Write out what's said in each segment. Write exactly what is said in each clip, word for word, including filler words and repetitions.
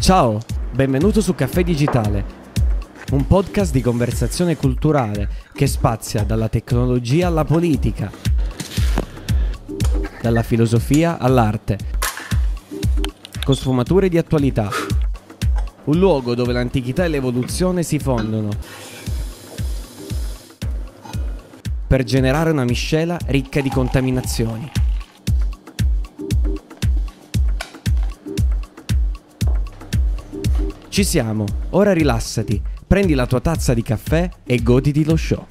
Ciao, benvenuto su Caffè Digitale, un podcast di conversazione culturale che spazia dalla tecnologia alla politica, dalla filosofia all'arte, con sfumature di attualità. Un luogo dove l'antichità e l'evoluzione si fondono per generare una miscela ricca di contaminazioni. Ci siamo, ora rilassati, prendi la tua tazza di caffè e goditi lo show.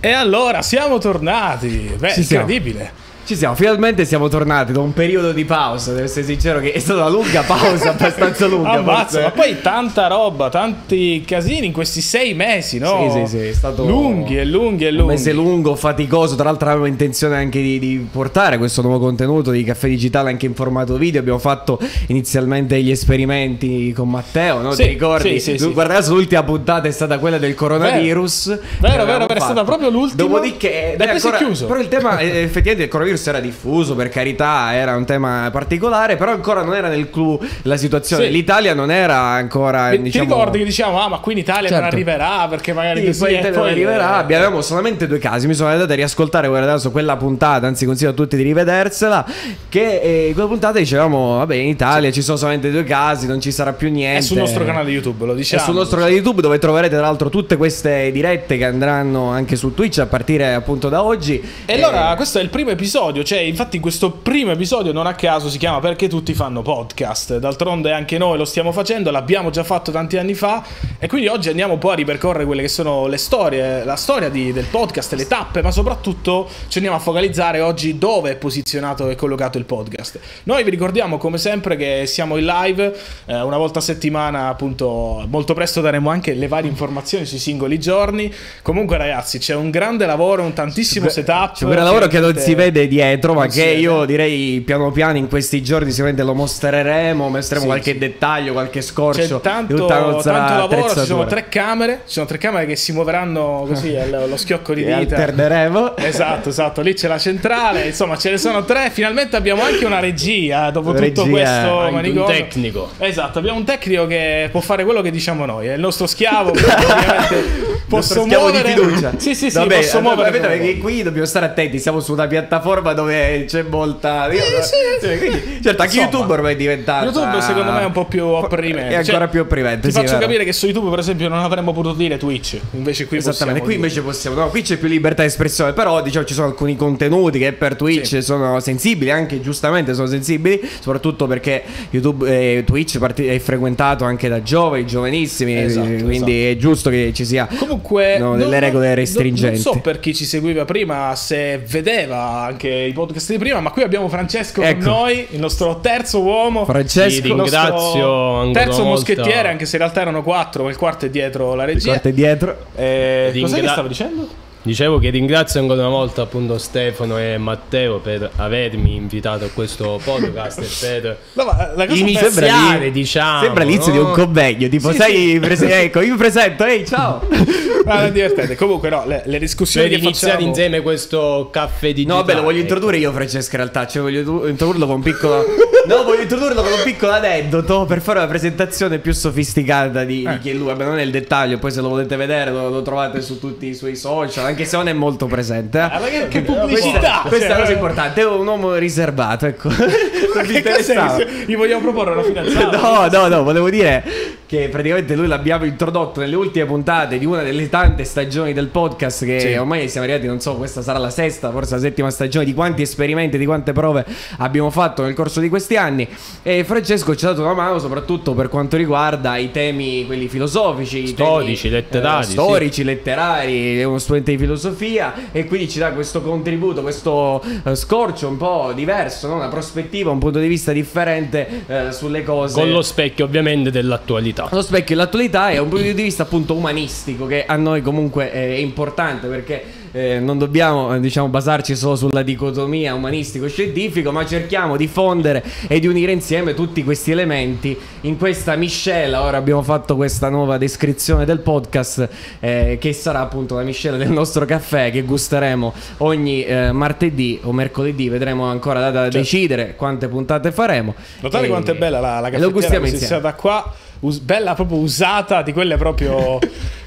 E allora siamo tornati, beh, Ci incredibile. Siamo. Ci siamo, finalmente siamo tornati da un periodo di pausa, devo essere sincero che è stata una lunga pausa, abbastanza lunga. Ammazza, ma poi tanta roba, tanti casini in questi sei mesi, no? Sì, sì, sì, è stato lunghi e lunghi e lunghi. Un mese lungo, faticoso, tra l'altro avevamo intenzione anche di, di portare questo nuovo contenuto di Caffè Digitale anche in formato video. Abbiamo fatto inizialmente gli esperimenti con Matteo, no? Sì, ti ricordi? Sì, sì, guardate, sì. L'ultima puntata è stata quella del coronavirus. Vero, vero, è stata proprio l'ultima. Dopodiché, da poi si è chiuso. Però il tema effettivamente del coronavirus era diffuso, per carità, era un tema particolare, però ancora non era nel clou la situazione. Sì. L'Italia non era ancora, diciamo... Ti ricordi che diciamo ah ma qui in Italia certo. non arriverà perché magari sì, così poi, poi non arriverà. Abbiamo solamente due casi, mi sono andato a riascoltare adesso quella puntata, anzi consiglio a tutti di rivedersela, che eh, in quella puntata dicevamo vabbè in Italia sì. ci sono solamente due casi, non ci sarà più niente. È sul nostro canale YouTube, lo diciamo. È sul nostro canale YouTube dove troverete tra l'altro tutte queste dirette che andranno anche su Twitch a partire appunto da oggi. E eh, allora questo è il primo episodio. Cioè, infatti, in questo primo episodio non a caso si chiama Perché tutti fanno podcast. D'altronde anche noi lo stiamo facendo, l'abbiamo già fatto tanti anni fa. E quindi oggi andiamo un po' a ripercorrere quelle che sono le storie, la storia di, del podcast, le tappe, ma soprattutto ci andiamo a focalizzare oggi dove è posizionato e collocato il podcast. Noi vi ricordiamo, come sempre, che siamo in live eh, una volta a settimana, appunto. Molto presto daremo anche le varie informazioni sui singoli giorni. Comunque, ragazzi, c'è un grande lavoro, un tantissimo setup. C'è un grande lavoro che non si vede dietro, ma che io direi piano piano in questi giorni sicuramente lo mostreremo, mostreremo sì, qualche sì. dettaglio, qualche scorcio. C'è tanto, tanto lavoro, ci sono tre camere, ci sono tre camere che si muoveranno così allo schiocco di dita. Alterneremo. Esatto, esatto, lì c'è la centrale, insomma ce ne sono tre, finalmente abbiamo anche una regia dopo regia, tutto questo manicoso. Un tecnico. Esatto, abbiamo un tecnico che può fare quello che diciamo noi, è il nostro schiavo, ovviamente posso muovere. Di fiducia. Sì, sì, sì, vabbè, posso allora, muovere. Perché qui dobbiamo stare attenti, siamo su una piattaforma dove c'è molta eh, sì, sì. Quindi, certo anche insomma, YouTube ormai è diventata YouTube secondo me è un po' più opprimente, è ancora cioè, più opprimente ti sì, faccio vero. capire che su YouTube per esempio non avremmo potuto dire Twitch, invece qui esattamente qui invece dire. possiamo no, qui c'è più libertà di espressione, però diciamo ci sono alcuni contenuti che per Twitch sì. sono sensibili, anche giustamente sono sensibili, soprattutto perché YouTube eh, Twitch è frequentato anche da giovani giovanissimi esatto, eh, quindi esatto. è giusto che ci sia comunque no, delle non, regole restringenti. Non so per chi ci seguiva prima se vedeva anche i podcast di prima, ma qui abbiamo Francesco ecco. con noi, il nostro terzo uomo. Francesco, ringrazio, terzo moschettiere, anche se in realtà erano quattro, ma il quarto è dietro la regia. Il quarto è dietro. Eh, Ringra... Cos'è che stavo dicendo? Dicevo che ringrazio ancora una volta appunto Stefano e Matteo per avermi invitato a questo podcast e per no, ma la cosa iniziare, diciamo. Sembra l'inizio no? di un convegno, tipo sì, sai, sì. Prese... ecco, io presento, ehi, ciao. Ah, divertente. Comunque no, le, le discussioni per che iniziare facciamo... insieme questo Caffè Digitale. No, beh, lo voglio introdurre io Francesco in realtà, cioè voglio introdurlo con un piccolo No, voglio introdurlo con un piccolo aneddoto per fare una presentazione più sofisticata di, eh. di chi è lui, vabbè, non è il dettaglio, poi se lo volete vedere lo, lo trovate su tutti i suoi social. Anche se non è molto presente, eh? ah, che, che pubblicità! Questa, questa cioè, è una cosa importante. È un uomo riservato, ecco. Gli vogliamo proporre una fidanzata? No, no, no. Volevo dire che praticamente noi l'abbiamo introdotto nelle ultime puntate di una delle tante stagioni del podcast. Che sì. ormai siamo arrivati, non so, questa sarà la sesta, forse la settima stagione. Di quanti esperimenti, di quante prove abbiamo fatto nel corso di questi anni. E Francesco ci ha dato una mano, soprattutto per quanto riguarda i temi, quelli filosofici, storici, temi, letterari, eh, storici, sì. letterari. È uno studente di filosofia e quindi ci dà questo contributo, questo uh, scorcio un po' diverso, no? Una prospettiva, un punto di vista differente uh, sulle cose, con lo specchio ovviamente dell'attualità. Lo specchio dell'attualità è un punto di vista appunto umanistico che a noi comunque è importante perché eh, non dobbiamo, diciamo, basarci solo sulla dicotomia umanistico-scientifico, ma cerchiamo di fondere e di unire insieme tutti questi elementi in questa miscela. Ora abbiamo fatto questa nuova descrizione del podcast, eh, che sarà appunto la miscela del nostro caffè, che gusteremo ogni eh, martedì o mercoledì, vedremo ancora da, da certo. decidere quante puntate faremo. Notate e... quanto è bella la, la caffettiera che si sia da qua, us- bella proprio usata, di quelle proprio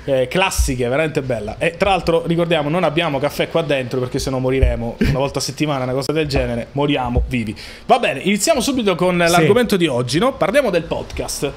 eh, classiche, veramente bella. E tra l'altro ricordiamo, non abbiamo caffè qua dentro perché sennò moriremo una volta a settimana, una cosa del genere, moriamo vivi. Va bene, iniziamo subito con sì. l'argomento di oggi, no? Parliamo del podcast.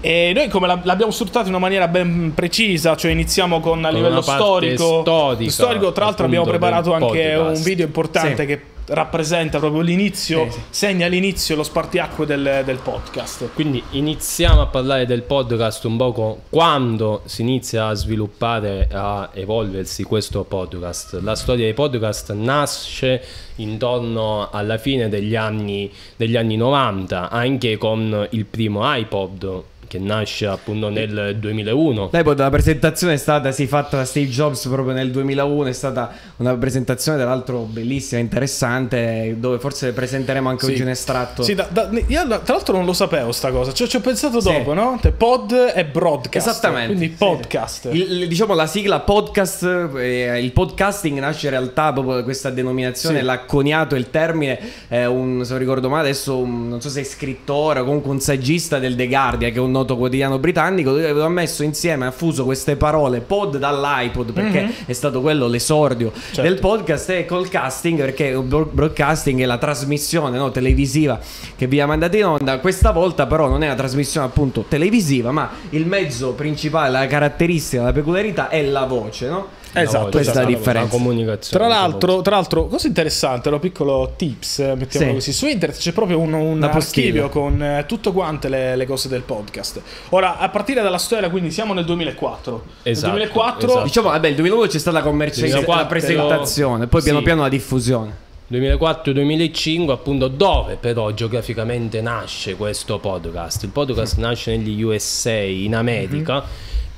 E noi come l'abbiamo strutturato in una maniera ben precisa, cioè iniziamo con a con livello storico, storica, storico. Tra l'altro abbiamo preparato anche podcast. un video importante sì. che rappresenta proprio l'inizio, sì, sì. segna l'inizio, lo spartiacque del, del podcast. Quindi iniziamo a parlare del podcast un poco quando si inizia a sviluppare, a evolversi questo podcast. La storia dei podcast nasce intorno alla fine degli anni, degli anni novanta, anche con il primo iPod, che nasce appunto nel duemilauno. Dai, la presentazione è stata sì, fatta da Steve Jobs proprio nel duemilauno, è stata una presentazione tra l'altro bellissima, interessante, dove forse presenteremo anche sì. oggi un estratto. Sì, da, da, io tra l'altro non lo sapevo sta cosa, cioè, ci ho pensato sì. dopo, no? Pod e broadcast. Esattamente. Quindi podcast. Sì. Il, diciamo la sigla podcast, eh, il podcasting nasce in realtà proprio da questa denominazione, sì. l'ha coniato il termine, eh, un, se non ricordo male adesso, un, non so se è scrittore o comunque un saggista del The Guardian, che è un noto quotidiano britannico, dove aveva messo insieme, ha fuso queste parole pod dall'iPod, perché mm-hmm. è stato quello l'esordio certo. del podcast, e col casting, perché broadcasting è la trasmissione, no, televisiva che vi ha mandato in onda. Questa volta però non è una trasmissione appunto televisiva, ma il mezzo principale, la caratteristica, la peculiarità è la voce, no? Esatto, questa esatto, differenza. Comunicazione. Tra l'altro, tra l'altro, cosa interessante, un piccolo tips, mettiamolo sì. così, su internet c'è proprio un, un archivio con eh, tutto quante le, le cose del podcast. Ora, a partire dalla storia, quindi siamo nel duemilaquattro. Esatto, nel duemilaquattro esatto. diciamo, vabbè, il duemiladuno c'è stata la commercializzazione, la presentazione, poi piano sì. piano la diffusione. duemilaquattro duemilacinque appunto, dove però geograficamente nasce questo podcast. Il podcast mm. nasce negli U S A, in America. Mm-hmm.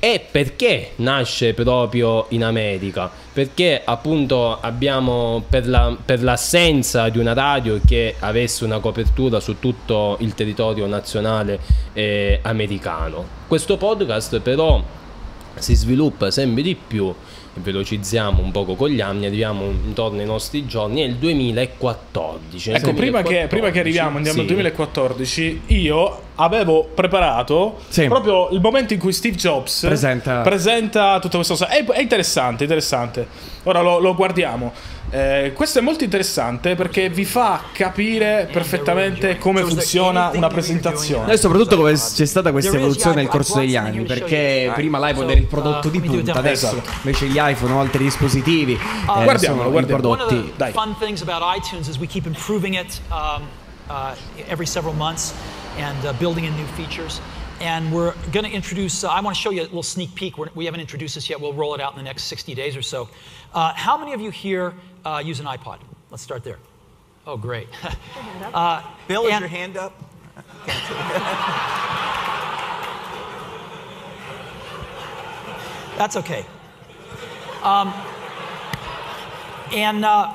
E perché nasce proprio in America? Perché appunto abbiamo, per, la, per l'assenza di una radio che avesse una copertura su tutto il territorio nazionale eh, americano, questo podcast però si sviluppa sempre di più, velocizziamo un poco con gli anni, arriviamo intorno ai nostri giorni, è il duemilaquattordici. Ecco, prima che, prima che arriviamo, andiamo sì. al duemilaquattordici, io avevo preparato sì. proprio il momento in cui Steve Jobs presenta, presenta tutta questa cosa. È, è interessante, interessante. Ora lo, lo guardiamo. Eh, questo è molto interessante perché vi fa capire perfettamente come funziona una presentazione e soprattutto come c'è stata questa evoluzione nel corso degli anni, perché prima l'iPod era il prodotto di punta, adesso invece gli iPhone o altri dispositivi eh, guardiamolo, sono i prodotti. Dai. One of the fun things about iTunes is we keep improving it um, uh, every several months and uh, building in new features. And we're going to introduce, uh, I want to show you a little sneak peek. We're, we haven't introduced this yet. We'll roll it out in the next sixty days or so. Uh, how many of you here uh, use an iPod? Let's start there. Oh, great. uh, Bill, is your hand up? That's okay. Um, and uh,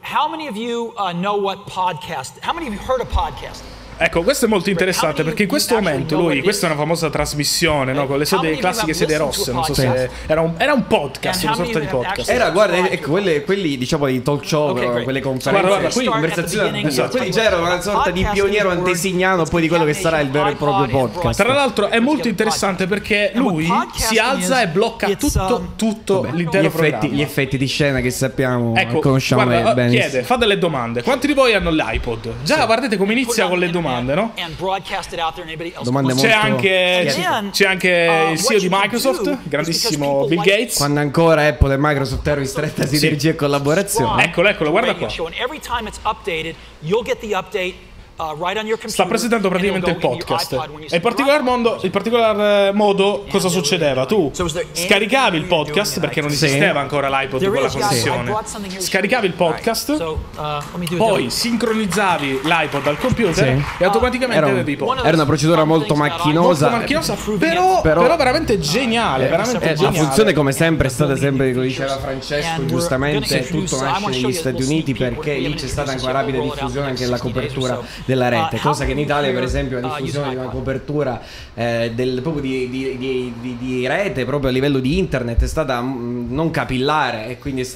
how many of you uh, know what podcast, how many of you heard of podcast? Ecco, questo è molto interessante perché in questo momento lui, questa è una famosa trasmissione, no? Con le sedie, classiche sedie rosse, non so se era un, era un podcast, una sorta di podcast. Era, guarda, ecco, quelle, quelli diciamo di talk show, okay, quelle conferenze, guarda, guarda, conversazioni, esatto. quelli già erano una sorta di pioniero antesignano poi di quello che sarà il vero e proprio podcast. Tra l'altro è molto interessante perché lui si alza e blocca tutto, tutto Vabbè, l'intero gli programma. Effetti, gli effetti di scena che sappiamo, ecco, conosciamo guarda, bene. Chiede, fa delle domande. Quanti di voi hanno l'iPod? Già, sì. guardate come inizia con le domande. Domande, no? Domande c'è, anche, c'è anche il C E O di Microsoft, grandissimo Bill Gates. Quando ancora Apple e Microsoft erano in stretta sinergia sì. e collaborazione. Eccolo, eccolo, guarda qua. sta presentando praticamente il podcast. E in particolar modo, in particolar modo cosa succedeva? Tu scaricavi il podcast, perché non esisteva ancora l'iPod con la connessione. Scaricavi il podcast, poi sincronizzavi l'iPod al computer e automaticamente avevi podcast. Era una procedura molto macchinosa, molto macchinosa però, però, però veramente geniale, veramente eh, geniale. La funzione, come sempre, è stata sempre, lo diceva Francesco giustamente, tutto nasce negli Stati Uniti perché lì c'è stata anche una rapida diffusione anche della copertura della rete, cosa che in Italia per esempio la diffusione di una copertura eh, del, proprio di, di, di, di, di rete proprio a livello di internet è stata mh, non capillare, e quindi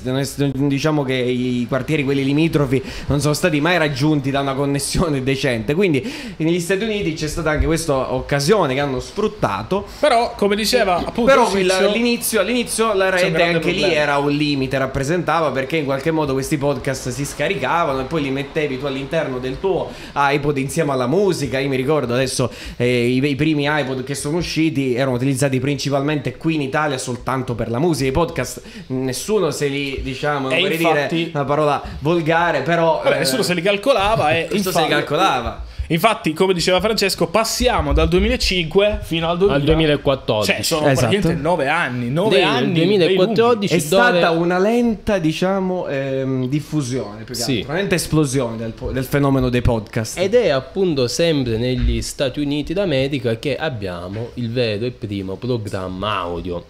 diciamo che i quartieri quelli limitrofi non sono stati mai raggiunti da una connessione decente, quindi negli Stati Uniti c'è stata anche questa occasione che hanno sfruttato. Però come diceva appunto, però all'inizio, all'inizio la rete anche problema. lì era un limite, rappresentava, perché in qualche modo questi podcast si scaricavano e poi li mettevi tu all'interno del tuo iPod insieme alla musica. Io mi ricordo adesso eh, i, i primi iPod che sono usciti erano utilizzati principalmente qui in Italia soltanto per la musica. I podcast nessuno se li, diciamo, non vorrei dire una parola volgare, però vabbè, eh, nessuno se li calcolava e nessuno infatti, se li calcolava. Infatti, come diceva Francesco, passiamo dal duemilacinque fino al, duemila. al duemilaquattordici. Cioè, sono esatto. praticamente nove anni. nove anni. duemilaquattordici, è stata dove... una lenta, diciamo, ehm, diffusione, più che sì. altro, una lenta esplosione del, del fenomeno dei podcast. Ed è appunto sempre negli Stati Uniti d'America che abbiamo il vero e primo programma audio,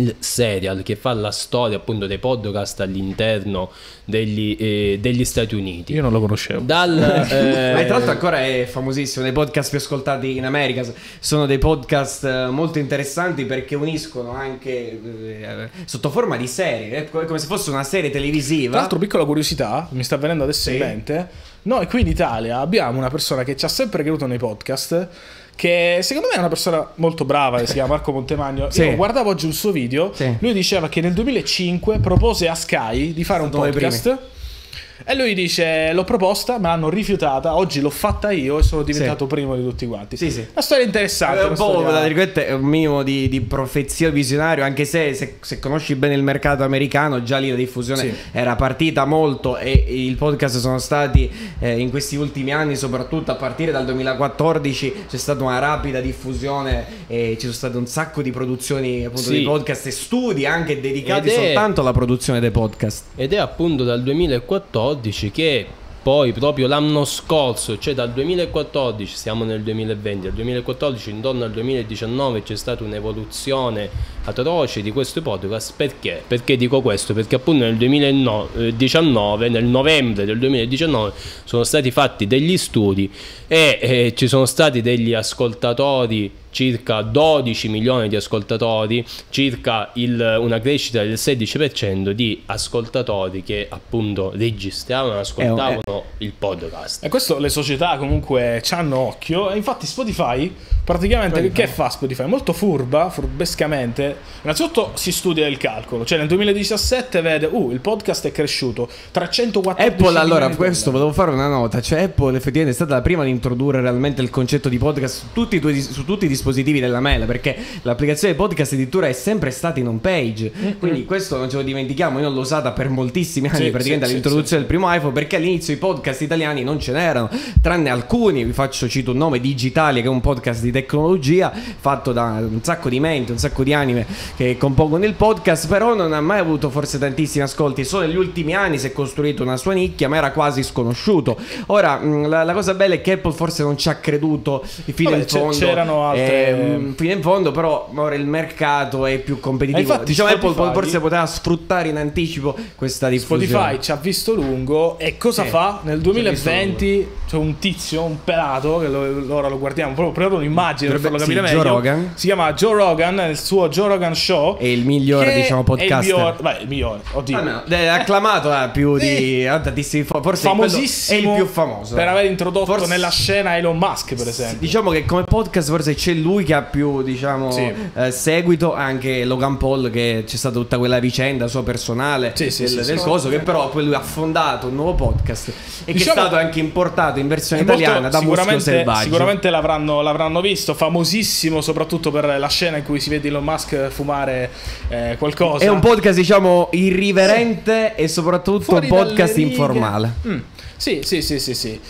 il Serial, che fa la storia appunto dei podcast all'interno degli, eh, degli Stati Uniti. Io non lo conoscevo. Dal, eh... Ma tra l'altro ancora è famosissimo. Dei podcast più ascoltati in America. Sono dei podcast molto interessanti perché uniscono anche eh, sotto forma di serie, eh, come se fosse una serie televisiva. Tra l'altro, piccola curiosità, mi sta venendo adesso sì. in mente. Noi qui in Italia abbiamo una persona che ci ha sempre creduto nei podcast, che secondo me è una persona molto brava, che si chiama Marco Montemagno. Sì. Io guardavo oggi un suo video, sì. lui diceva che nel duemilacinque propose a Sky di fare un podcast, e lui dice l'ho proposta ma l'hanno rifiutata, oggi l'ho fatta io e sono diventato sì. primo di tutti quanti. Sì, sì. Una storia interessante, eh, una un po' storia... da virgolette è un minimo di, di profezia visionario, anche se, se se conosci bene il mercato americano, già lì la diffusione sì. era partita molto, e, e il podcast sono stati eh, in questi ultimi anni, soprattutto a partire dal duemilaquattordici c'è stata una rapida diffusione e ci sono state un sacco di produzioni appunto sì. di podcast e studi anche dedicati è... soltanto alla produzione dei podcast, ed è appunto dal duemilaquattordici che poi proprio l'anno scorso, cioè dal duemilaquattordici, siamo nel duemilaventi, al duemilaquattordici, intorno al duemiladiciannove c'è stata un'evoluzione atroce di questo podcast. Perché? Perché dico questo? Perché appunto nel duemiladiciannove, nel novembre del duemiladiciannove sono stati fatti degli studi e eh, ci sono stati degli ascoltatori, circa dodici milioni di ascoltatori, circa il, una crescita del sedici per cento di ascoltatori che appunto registravano, ascoltavano eh, eh. il podcast. E questo le società comunque ci hanno occhio, e infatti Spotify praticamente Spotify. che fa Spotify? Molto furba, furbescamente. Innanzitutto si studia il calcolo, cioè nel duemiladiciassette vede uh, il podcast è cresciuto trecentoquattordici. Apple, allora questo volevo fare una nota, cioè Apple effettivamente è stata la prima ad introdurre realmente il concetto di podcast su tutti i tuoi, su tutti i dispositivi della mela, perché l'applicazione podcast addirittura è sempre stata in home page, quindi questo non ce lo dimentichiamo. Io non l'ho usata per moltissimi anni, sì, praticamente sì, all'introduzione sì, del primo iPhone, perché all'inizio i podcast italiani non ce n'erano, tranne alcuni. Vi faccio, cito un nome, Digitale, che è un podcast di tecnologia fatto da un sacco di mente, un sacco di anime che compongono il podcast, però non ha mai avuto forse tantissimi ascolti. Solo negli ultimi anni si è costruito una sua nicchia, ma era quasi sconosciuto. Ora la, la cosa bella è che Apple forse non ci ha creduto fino in fondo. C'erano altre... Eh, fino in fondo, però ora il mercato è più competitivo. Infatti, diciamo Spotify, Apple forse poteva sfruttare in anticipo questa diffusione. Spotify ci ha visto lungo, e cosa eh, fa? Nel duemilaventi c'è un tizio, un pelato, che lo, ora lo guardiamo proprio, proprio un'immagine per farlo capire sì, meglio. Joe Rogan. Si chiama Joe Rogan, il suo Joe Rogan Show. È il migliore, diciamo, podcast. È il migliore, oddio. Ah, no, è acclamato da più di tantissimi, forse è il più famoso. Per aver introdotto forse... nella scena Elon Musk, per esempio. Sì, diciamo che come podcast forse c'è lui che ha più, diciamo, sì. eh, seguito. Anche Logan Paul, che c'è stata tutta quella vicenda sua personale sì, sì, del, sì, del sì, coso sì. che però poi lui ha fondato un nuovo podcast e diciamo, che è stato anche importato in versione italiana da Muschio Selvaggio. Sicuramente l'avranno, l'avranno visto, famosissimo soprattutto per la scena in cui si vede Elon Musk fumare eh, qualcosa. È un podcast, diciamo, irriverente sì. e soprattutto fuori un podcast informale. mm. Sì, sì, sì, sì, sì.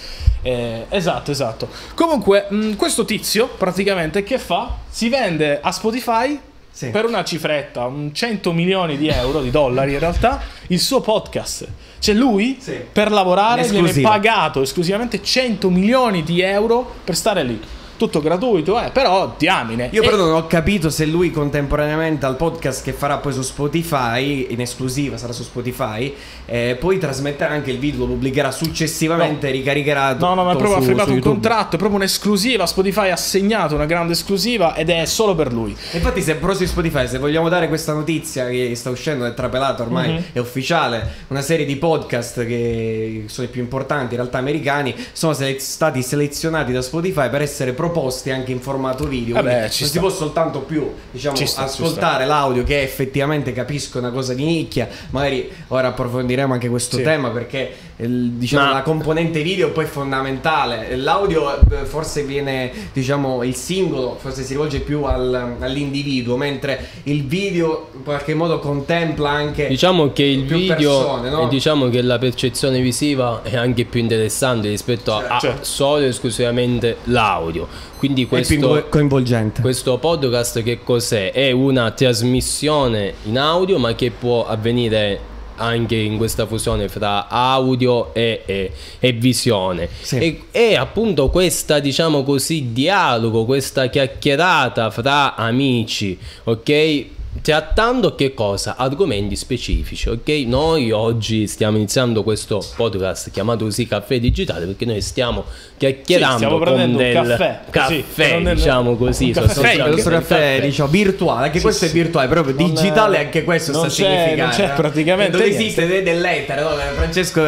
Eh, esatto, esatto. Comunque, mh, questo tizio praticamente che fa? Si vende a Spotify, sì, per una cifretta, un cento milioni di euro, di dollari in realtà, il suo podcast. Cioè lui, sì, per lavorare viene pagato esclusivamente cento milioni di euro per stare lì. Tutto gratuito, eh, però diamine. Io e... però non ho capito se lui contemporaneamente al podcast che farà poi su Spotify, in esclusiva sarà su Spotify, eh, poi trasmetterà anche il video, lo pubblicherà successivamente, no, ricaricherà. No, no, ma proprio ha firmato un YouTube. contratto, è proprio un'esclusiva, Spotify ha segnato una grande esclusiva ed è solo per lui. Infatti se però su Spotify, se vogliamo dare questa notizia che sta uscendo, è trapelata ormai, mm-hmm, è ufficiale, una serie di podcast che sono i più importanti in realtà americani, sono sele- stati selezionati da Spotify per essere proprio proposti anche in formato video. Vabbè, non sta. si può soltanto più, diciamo, sta, ascoltare l'audio, che effettivamente capisco una cosa di nicchia. Magari ora approfondiremo anche questo, sì, tema, perché il, diciamo, Ma... la componente video poi è fondamentale. L'audio forse viene, diciamo, il singolo forse si rivolge più al, all'individuo, mentre il video in qualche modo contempla anche, diciamo, che il più video persone, no? E diciamo che la percezione visiva è anche più interessante rispetto, cioè, a, cioè, solo e esclusivamente l'audio. Quindi questo, coinvolgente. questo podcast che cos'è? È una trasmissione in audio, ma che può avvenire anche in questa fusione fra audio e, e, e visione, sì, e, e appunto questa, diciamo così, dialogo, questa chiacchierata fra amici, ok? Trattando che cosa? Argomenti specifici, ok? Noi oggi stiamo iniziando questo podcast chiamato così Caffè Digitale, perché noi stiamo chiacchierando, sì, stiamo prendendo un caffè, caffè, caffè diciamo così, caffè, il caffè, diciamo, virtuale, anche, sì, questo, sì, è virtuale, proprio non digitale, è... anche questo non sta a significare, non c'è praticamente non esiste dell'etere, no? Francesco,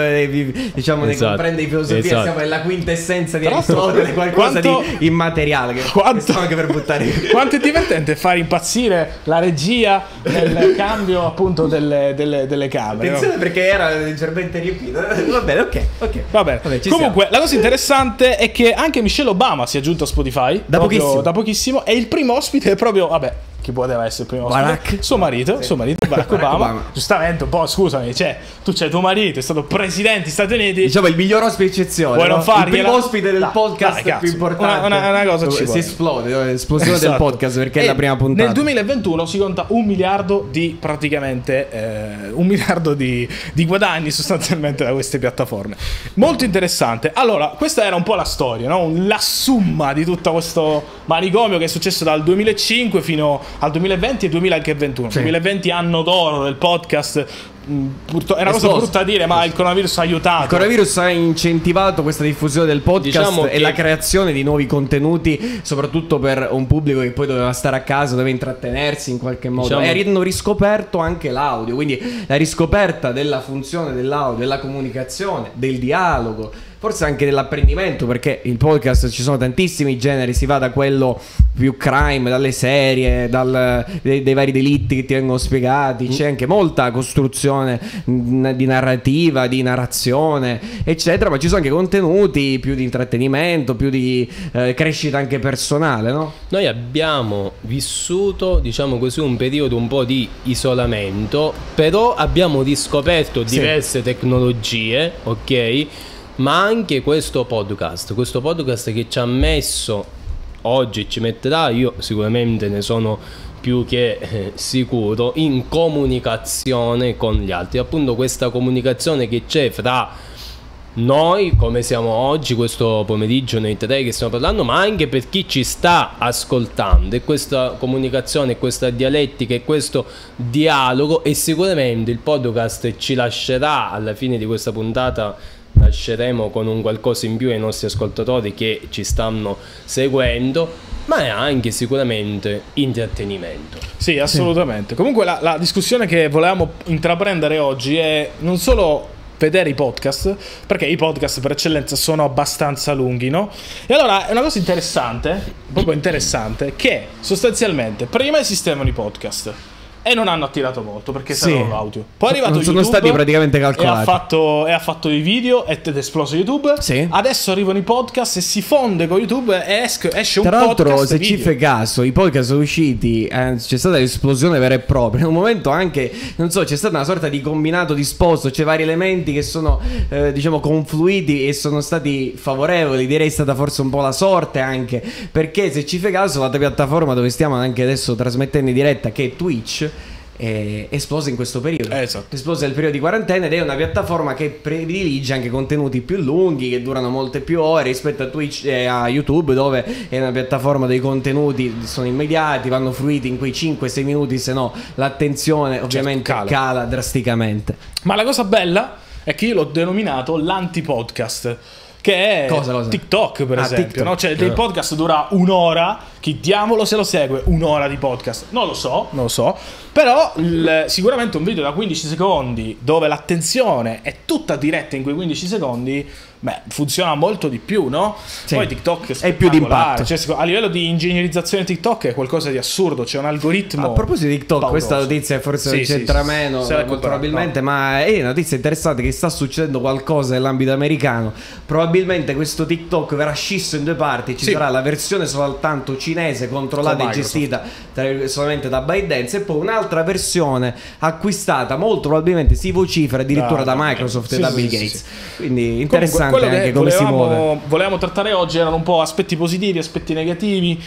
diciamo, esatto, ne comprende di filosofia, esatto, siamo nella quintessenza di Aristotele, qualcosa quanto... di immateriale che quanto... anche per buttare quanto è divertente fare impazzire la regia nel cambio appunto delle, delle, delle camere. Attenzione, no? Perché era leggermente riempito. Va bene, ok, okay. Va bene. Vabbè, comunque siamo. La cosa interessante è che anche Michelle Obama si è aggiunta a Spotify da pochissimo. da pochissimo E il primo ospite è proprio, vabbè, chi poteva essere il primo ospite? Barack. Suo marito, sì. suo marito Barack, Barack Obama. Obama. Giustamente, un po', scusami, cioè, tu c'hai tuo marito, è stato presidente degli Stati Uniti. Diciamo il miglior ospite eccezione. Vuoi non no? fargliela? Il primo ospite del no, podcast no, più importante. Una, una, una cosa ci si esplode, esplosione esatto. del podcast, perché e è la prima puntata. Nel duemilaventuno si conta un miliardo di praticamente eh, un miliardo di, di guadagni sostanzialmente da queste piattaforme. Molto interessante. Allora, questa era un po' la storia, no? La summa di tutto questo manicomio che è successo dal duemilacinque fino al duemilaventi e duemilaventuno, sì. duemilaventi anno d'oro del podcast. Purto- è una cosa brutta da dire, ma il coronavirus ha aiutato. Il coronavirus ha incentivato questa diffusione del podcast, diciamo, e la creazione di nuovi contenuti, soprattutto per un pubblico che poi doveva stare a casa, doveva intrattenersi in qualche modo, diciamo. E hanno riscoperto anche l'audio, quindi la riscoperta della funzione dell'audio, della comunicazione, del dialogo, forse anche dell'apprendimento, perché il podcast ci sono tantissimi generi, si va da quello più crime, dalle serie, dal, dei, dei vari delitti che ti vengono spiegati, c'è anche molta costruzione di narrativa, di narrazione, eccetera, ma ci sono anche contenuti più di intrattenimento, più di eh, crescita anche personale, no? Noi abbiamo vissuto, diciamo così, un periodo un po' di isolamento, però abbiamo riscoperto diverse, sì, tecnologie, ok? Ma anche questo podcast, questo podcast che ci ha messo oggi, ci metterà, io sicuramente ne sono più che eh, sicuro, in comunicazione con gli altri. Appunto questa comunicazione che c'è fra noi, come siamo oggi, questo pomeriggio, noi tre che stiamo parlando, ma anche per chi ci sta ascoltando. E questa comunicazione, questa dialettica e questo dialogo, e sicuramente il podcast ci lascerà alla fine di questa puntata, lasceremo con un qualcosa in più ai nostri ascoltatori che ci stanno seguendo, ma è anche sicuramente intrattenimento. Sì, assolutamente. Sì. Comunque la, la discussione che volevamo intraprendere oggi è non solo vedere i podcast, perché i podcast per eccellenza sono abbastanza lunghi, no? E allora è una cosa interessante, proprio interessante, che sostanzialmente prima esistevano i podcast, E non hanno attirato molto, perché sì. Sarà audio. Poi è arrivato non YouTube, sono stati praticamente calcolati. E ha fatto, e ha fatto i video ed è esploso YouTube. Sì. Adesso arrivano i podcast e si fonde con YouTube e esce, esce un podcast. Tra l'altro, se video. ci fai caso, i podcast sono usciti, eh, c'è stata l'esplosione vera e propria. In un momento anche, non so, c'è stata una sorta di combinato disposto, c'è vari elementi che sono, eh, diciamo, confluiti e sono stati favorevoli. Direi è stata forse un po' la sorte anche, perché se ci fai caso, la piattaforma dove stiamo anche adesso trasmettendo in diretta, che è Twitch, esplosa in questo periodo, eh, esatto. esplosa nel periodo di quarantena, ed è una piattaforma che predilige anche contenuti più lunghi, che durano molte più ore rispetto a Twitch e eh, a YouTube, dove è una piattaforma dei contenuti sono immediati, vanno fruiti in quei cinque sei minuti, se no l'attenzione ovviamente certo, cala. cala drasticamente. Ma la cosa bella è che io l'ho denominato l'anti-podcast, che è cosa, cosa? TikTok, per ah, esempio TikTok. No? Cioè, il podcast dura un'ora. Chi diavolo se lo segue un'ora di podcast? Non lo so, non lo so. Però il, sicuramente un video da quindici secondi, dove l'attenzione è tutta diretta in quei quindici secondi, beh, funziona molto di più, no? Sì. Poi TikTok è, è più di impatto, cioè, a livello di ingegnerizzazione TikTok è qualcosa di assurdo. C'è un algoritmo. A proposito di TikTok, pauroso. Questa notizia forse sì, c'entra sì, meno molto probabilmente, no. Ma è una notizia interessante, che sta succedendo qualcosa nell'ambito americano. Probabilmente questo TikTok verrà scisso in due parti. Ci sì. sarà la versione soltanto cinese, controllata e gestita tra, solamente da ByteDance, e poi un'altra versione acquistata, molto probabilmente si vocifera addirittura da, da Microsoft sì, e da sì, Bill Gates sì, sì. Quindi interessante. Quello anche che come volevamo, si muove. volevamo trattare oggi erano un po' aspetti positivi, aspetti negativi.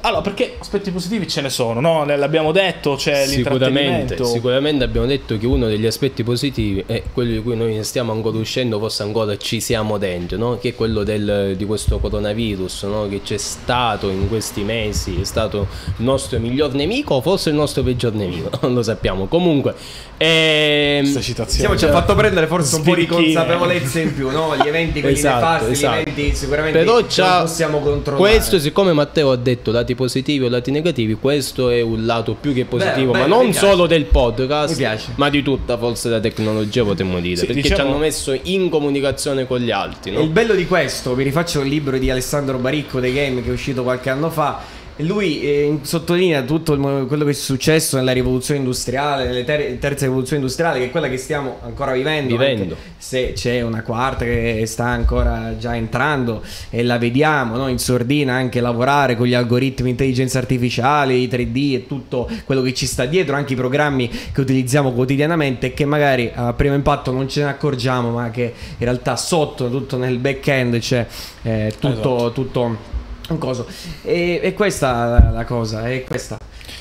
Allora, perché aspetti positivi ce ne sono, no? L'abbiamo detto, c'è l'intrattenimento. Sicuramente abbiamo detto che uno degli aspetti positivi è quello di cui noi stiamo ancora uscendo, forse ancora ci siamo dentro, no? Che è quello del, di questo coronavirus, no? Che c'è stato in questi mesi, è stato il nostro miglior nemico o forse il nostro peggior nemico, non lo sappiamo. Comunque ehm, questa citazione ci ha fatto prendere forse un po' di consapevolezza in più, no? Gli eventi, quelli esatto, nefasti, esatto. Gli eventi sicuramente però non possiamo controllare. Questo, siccome Matteo ha detto da positivi o lati negativi, questo è un lato più che positivo, beh, ma beh, non solo del podcast, ma di tutta forse la tecnologia, potremmo dire, sì, perché diciamo... ci hanno messo in comunicazione con gli altri, no? Il bello di questo, vi rifaccio il libro di Alessandro Baricco, The Game, che è uscito qualche anno fa. Lui eh, sottolinea tutto il, quello che è successo nella rivoluzione industriale, nella ter terza rivoluzione industriale, che è quella che stiamo ancora vivendo, vivendo. Se c'è una quarta che sta ancora già entrando e la vediamo, no? In sordina, anche lavorare con gli algoritmi, intelligenza artificiale, i tre D e tutto quello che ci sta dietro, anche i programmi che utilizziamo quotidianamente e che magari a primo impatto non ce ne accorgiamo, ma che in realtà sotto, tutto nel back-end, c'è eh, tutto... Esatto. tutto un coso. E, e questa la cosa è questa.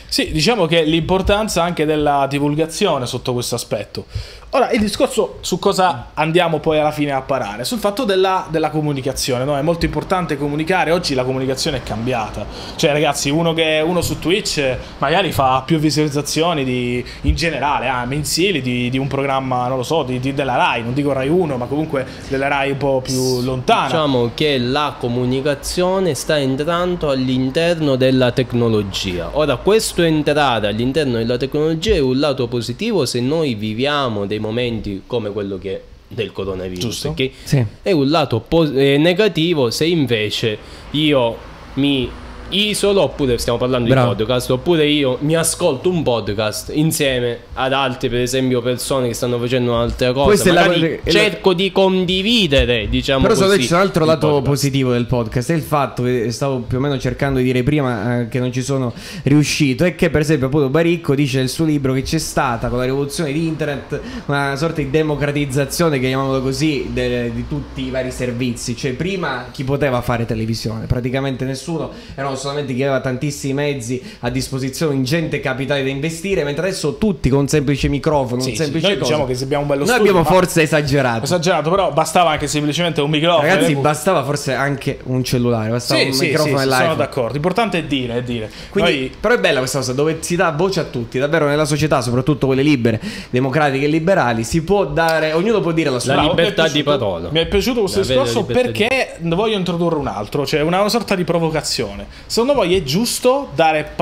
Sì, diciamo che l'importanza anche della divulgazione sotto questo aspetto. Ora il discorso su cosa andiamo poi alla fine a parare, sul fatto della, della comunicazione, no? È molto importante comunicare. Oggi la comunicazione è cambiata. Cioè ragazzi, uno, che, uno su Twitch magari fa più visualizzazioni di, in generale, ah, mensili di, di un programma, non lo so, di, di, della RAI. Non dico RAI uno, ma comunque della RAI un po' più lontana. Diciamo che la comunicazione sta entrando all'interno della tecnologia. Ora questo entrare all'interno della tecnologia è un lato positivo, se noi viviamo dei momenti come quello che è del coronavirus. Giusto. Perché sì. È un lato negativo se invece io mi isolo, oppure stiamo parlando Bravo. di podcast, oppure io mi ascolto un podcast insieme ad altre, per esempio persone che stanno facendo un'altra cosa, magari la... cerco di condividere, diciamo. Però così, c'è un altro lato podcast. positivo del podcast, è il fatto che stavo più o meno cercando di dire prima, eh, che non ci sono riuscito, è che per esempio appunto Baricco dice nel suo libro che c'è stata con la rivoluzione di internet una sorta di democratizzazione, chiamiamolo così, de, di tutti i vari servizi. Cioè prima chi poteva fare televisione? Praticamente nessuno, erano solamente chi aveva tantissimi mezzi a disposizione, ingente capitale da investire, mentre adesso tutti con un semplice microfono, sì, un semplice sì, noi cosa. Diciamo che se abbiamo un bello noi studio, abbiamo forse esagerato esagerato però bastava anche semplicemente un microfono, ragazzi, bastava forse anche un cellulare, bastava sì, un sì, microfono sì, e sono d'accordo, l'importante è dire, è dire. Quindi, noi... però è bella questa cosa dove si dà voce a tutti davvero nella società, soprattutto quelle libere, democratiche e liberali, si può dare, ognuno può dire la sua, la libertà piaciuto, di parola. Mi è piaciuto questo discorso perché di... voglio introdurre un altro, cioè una, una sorta di provocazione. Secondo voi è giusto dare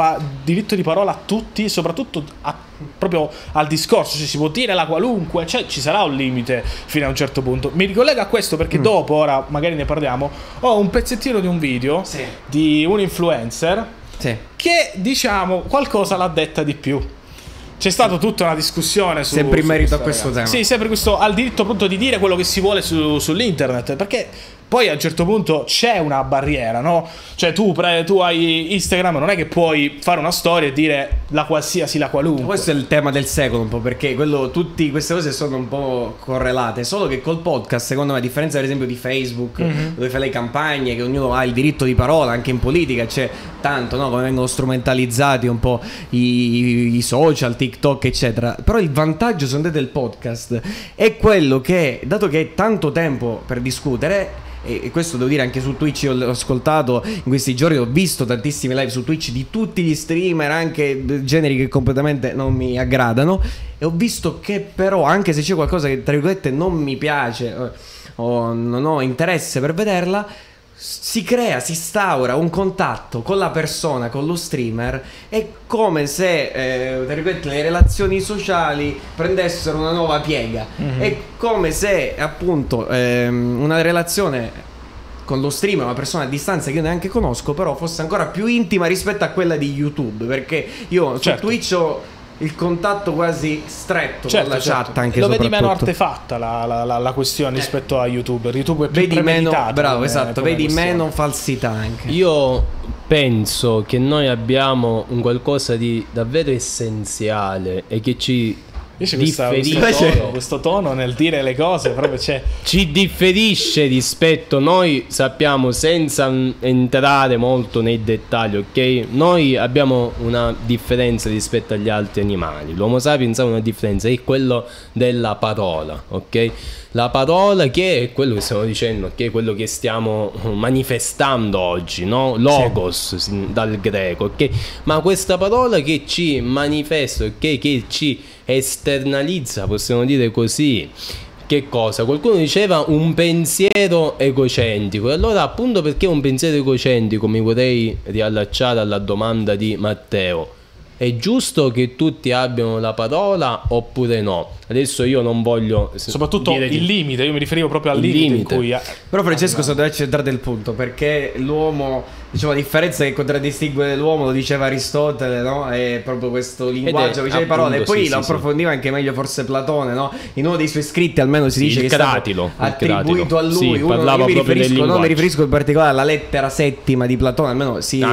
diritto di parola a tutti, soprattutto a, proprio al discorso? Cioè, si può dire la qualunque, cioè, ci sarà un limite fino a un certo punto. Mi ricollega a questo perché mm. dopo, ora magari ne parliamo, ho un pezzettino di un video sì. di un influencer sì. che, diciamo, qualcosa l'ha detta di più. C'è stata tutta una discussione su, sempre in merito a questo tema. Sì, sempre questo, al diritto appunto di dire quello che si vuole su, sull'internet, perché poi a un certo punto c'è una barriera, no? Cioè tu, pre, tu hai Instagram, non è che puoi fare una storia e dire la qualsiasi, la qualunque. Questo è il tema del secolo un po', perché quello, tutte queste cose sono un po' correlate. Solo che col podcast, secondo me, a differenza per esempio di Facebook, mm-hmm. dove fai le campagne, che ognuno ha il diritto di parola, anche in politica c'è tanto, no? Come vengono strumentalizzati un po' i, i social, TikTok eccetera. Però il vantaggio secondo te del podcast è quello che, dato che è tanto tempo per discutere, e questo devo dire anche su Twitch, ho ascoltato in questi giorni, ho visto tantissime live su Twitch di tutti gli streamer, anche generi che completamente non mi aggradano, e ho visto che però anche se c'è qualcosa che tra virgolette non mi piace o non ho interesse per vederla, si crea, si instaura un contatto con la persona, con lo streamer. È come se eh, tra virgolette, le relazioni sociali prendessero una nuova piega. Mm-hmm. È come se appunto ehm, una relazione con lo streamer, una persona a distanza che io neanche conosco, però fosse ancora più intima rispetto a quella di YouTube, perché io certo. su Twitch ho il contatto quasi stretto, certo, con la certo. chat, anche lo vedi meno artefatta la, la, la, la questione eh. rispetto a YouTube. YouTube è più vedi meno, bravo, come, esatto, come vedi questione. Meno falsità anche. Io penso che noi abbiamo un qualcosa di davvero essenziale e che ci differisce, questo tono, questo tono nel dire le cose proprio c'è. Ci differisce rispetto, noi sappiamo, senza entrare molto nei dettagli, ok? Noi abbiamo una differenza rispetto agli altri animali. L'Homo sapiens ha una differenza, è quello della parola, ok? La parola che è quello che stiamo dicendo, che è quello che stiamo manifestando oggi, no? Logos, sì. dal greco, ok? Ma questa parola che ci manifesta, ok? Che ci esternalizza, possiamo dire così, che cosa? Qualcuno diceva un pensiero egocentrico. E allora appunto perché un pensiero egocentrico mi vorrei riallacciare alla domanda di Matteo. È giusto che tutti abbiano la parola oppure no? Adesso io non voglio, soprattutto dire il limite, io mi riferivo proprio al limite, limite. In cui ha... Però Francesco se deve centrare il punto, perché l'uomo, diciamo, la differenza che contraddistingue l'uomo, lo diceva Aristotele, no? È proprio questo linguaggio, è, appunto, parole. E poi sì, lo sì, approfondiva sì. anche meglio forse Platone, no? In uno dei suoi scritti almeno si dice il che cratilo, è stato attribuito a lui, sì, uno, parlava proprio del linguaggio. Non mi riferisco in particolare alla lettera settima di Platone, almeno sì,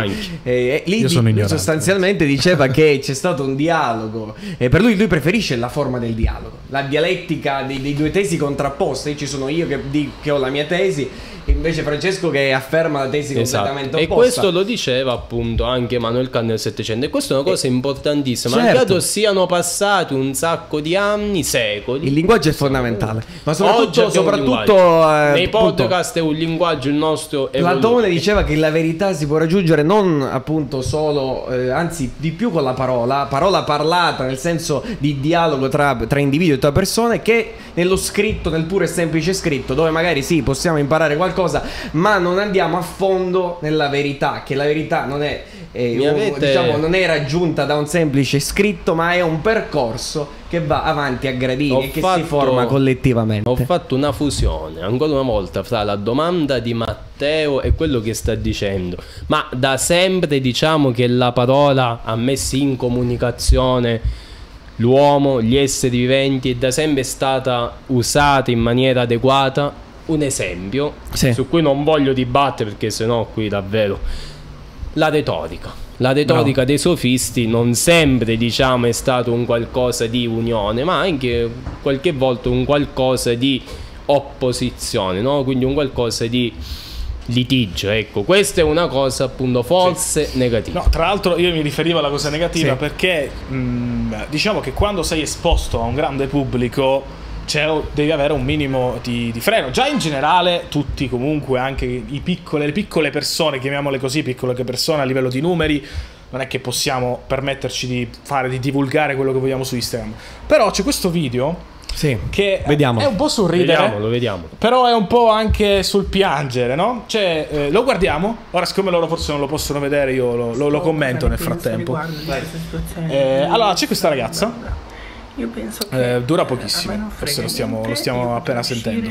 eh, lì di, sostanzialmente diceva che c'è stato un dialogo, e per lui lui preferisce la forma del dialogo, la dialettica dei, dei due tesi contrapposte. Ci sono io che, di, che ho la mia tesi, invece Francesco che afferma la tesi esatto. completamente opposta. E questo lo diceva appunto anche Manuel Kant nel Settecento, e questa è una cosa e... importantissima, certo. malgrado siano passati un sacco di anni, secoli, il linguaggio è fondamentale, ma soprattutto, soprattutto eh, nei podcast è un linguaggio, il nostro evoluto. Platone diceva che la verità si può raggiungere non appunto solo eh, anzi di più con la parola, parola parlata nel senso di dialogo tra, tra individuo e tra persone, che nello scritto, nel puro e semplice scritto, dove magari sì possiamo imparare qualcosa, ma non andiamo a fondo nella verità, che la verità non è eh, un, avete... diciamo non è raggiunta da un semplice scritto, ma è un percorso che va avanti a gradini ho e che fatto... si forma collettivamente. Ho fatto una fusione ancora una volta fra la domanda di Matteo e quello che sta dicendo. Ma da sempre diciamo che la parola ha messo in comunicazione l'uomo, gli esseri viventi, è da sempre stata usata in maniera adeguata. Un esempio sì. su cui non voglio dibattere, perché sennò qui davvero, la retorica. La retorica no. dei sofisti non sempre, diciamo, è stato un qualcosa di unione, ma anche qualche volta un qualcosa di opposizione, no? Quindi un qualcosa di litigio, ecco. Questa è una cosa appunto forse sì. negativa. No, tra l'altro io mi riferivo alla cosa negativa sì. perché mh, diciamo che quando sei esposto a un grande pubblico, cioè, devi avere un minimo di, di freno. Già in generale tutti comunque, anche i piccole, le piccole persone, chiamiamole così, piccole persone a livello di numeri, non è che possiamo permetterci di fare, di divulgare quello che vogliamo su Instagram. Però c'è questo video sì, che vediamo. È un po' sorridere, vediamo, lo vediamo. Però è un po' anche sul piangere, no? Cioè, eh, lo guardiamo. Ora, siccome loro forse non lo possono vedere, io lo, lo, lo commento nel frattempo. Eh, allora, c'è questa ragazza. Io penso che eh, dura pochissimo, forse lo stiamo, lo stiamo appena sentendo.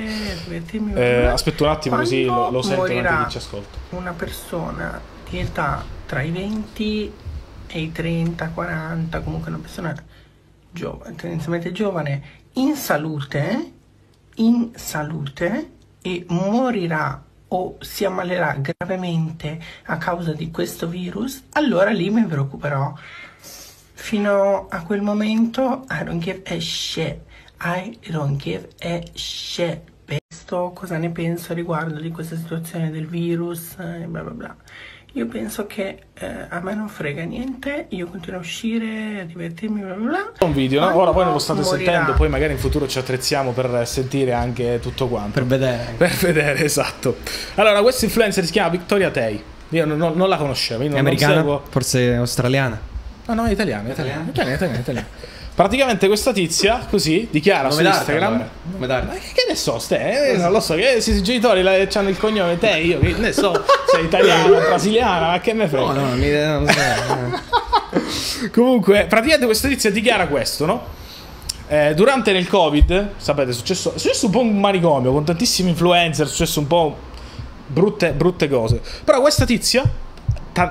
Eh, aspetto un attimo, così lo, lo sento anche chi ci ascolta. Una persona di età tra i venti e i trenta, quaranta, comunque una persona giovane, tendenzialmente giovane, in salute, in salute e morirà o si ammalerà gravemente a causa di questo virus, allora lì mi preoccuperò. Fino a quel momento I don't give a shit, I don't give a shit. Questo, cosa ne penso riguardo di questa situazione del virus e bla bla bla. Io penso che eh, a me non frega niente, io continuo a uscire, a divertirmi, bla bla bla. Un video, no? Ora poi non lo state morirà. sentendo, poi magari in futuro ci attrezziamo per sentire anche tutto quanto. Per vedere. Per vedere, esatto. Allora, questo influencer si chiama Victoria Tei, io non, non, non la conoscevo. Io non, è americana? Non seguo... Forse australiana? No, no, è italiana, è italiana, italiana, italiana, italiana. Praticamente questa tizia, così, dichiara su Instagram. Allora. Come darla? Che ne so, Ste? Eh, non lo so, che se i genitori la, hanno il cognome te, io che ne so, sei italiana, brasiliana, ma che me frega? No, no, mi, non so. Comunque, praticamente questa tizia dichiara questo, no? Eh, durante nel Covid, sapete, è successo, è successo un po' un manicomio, con tantissimi influencer, è successo un po' brutte, brutte cose. Però questa tizia,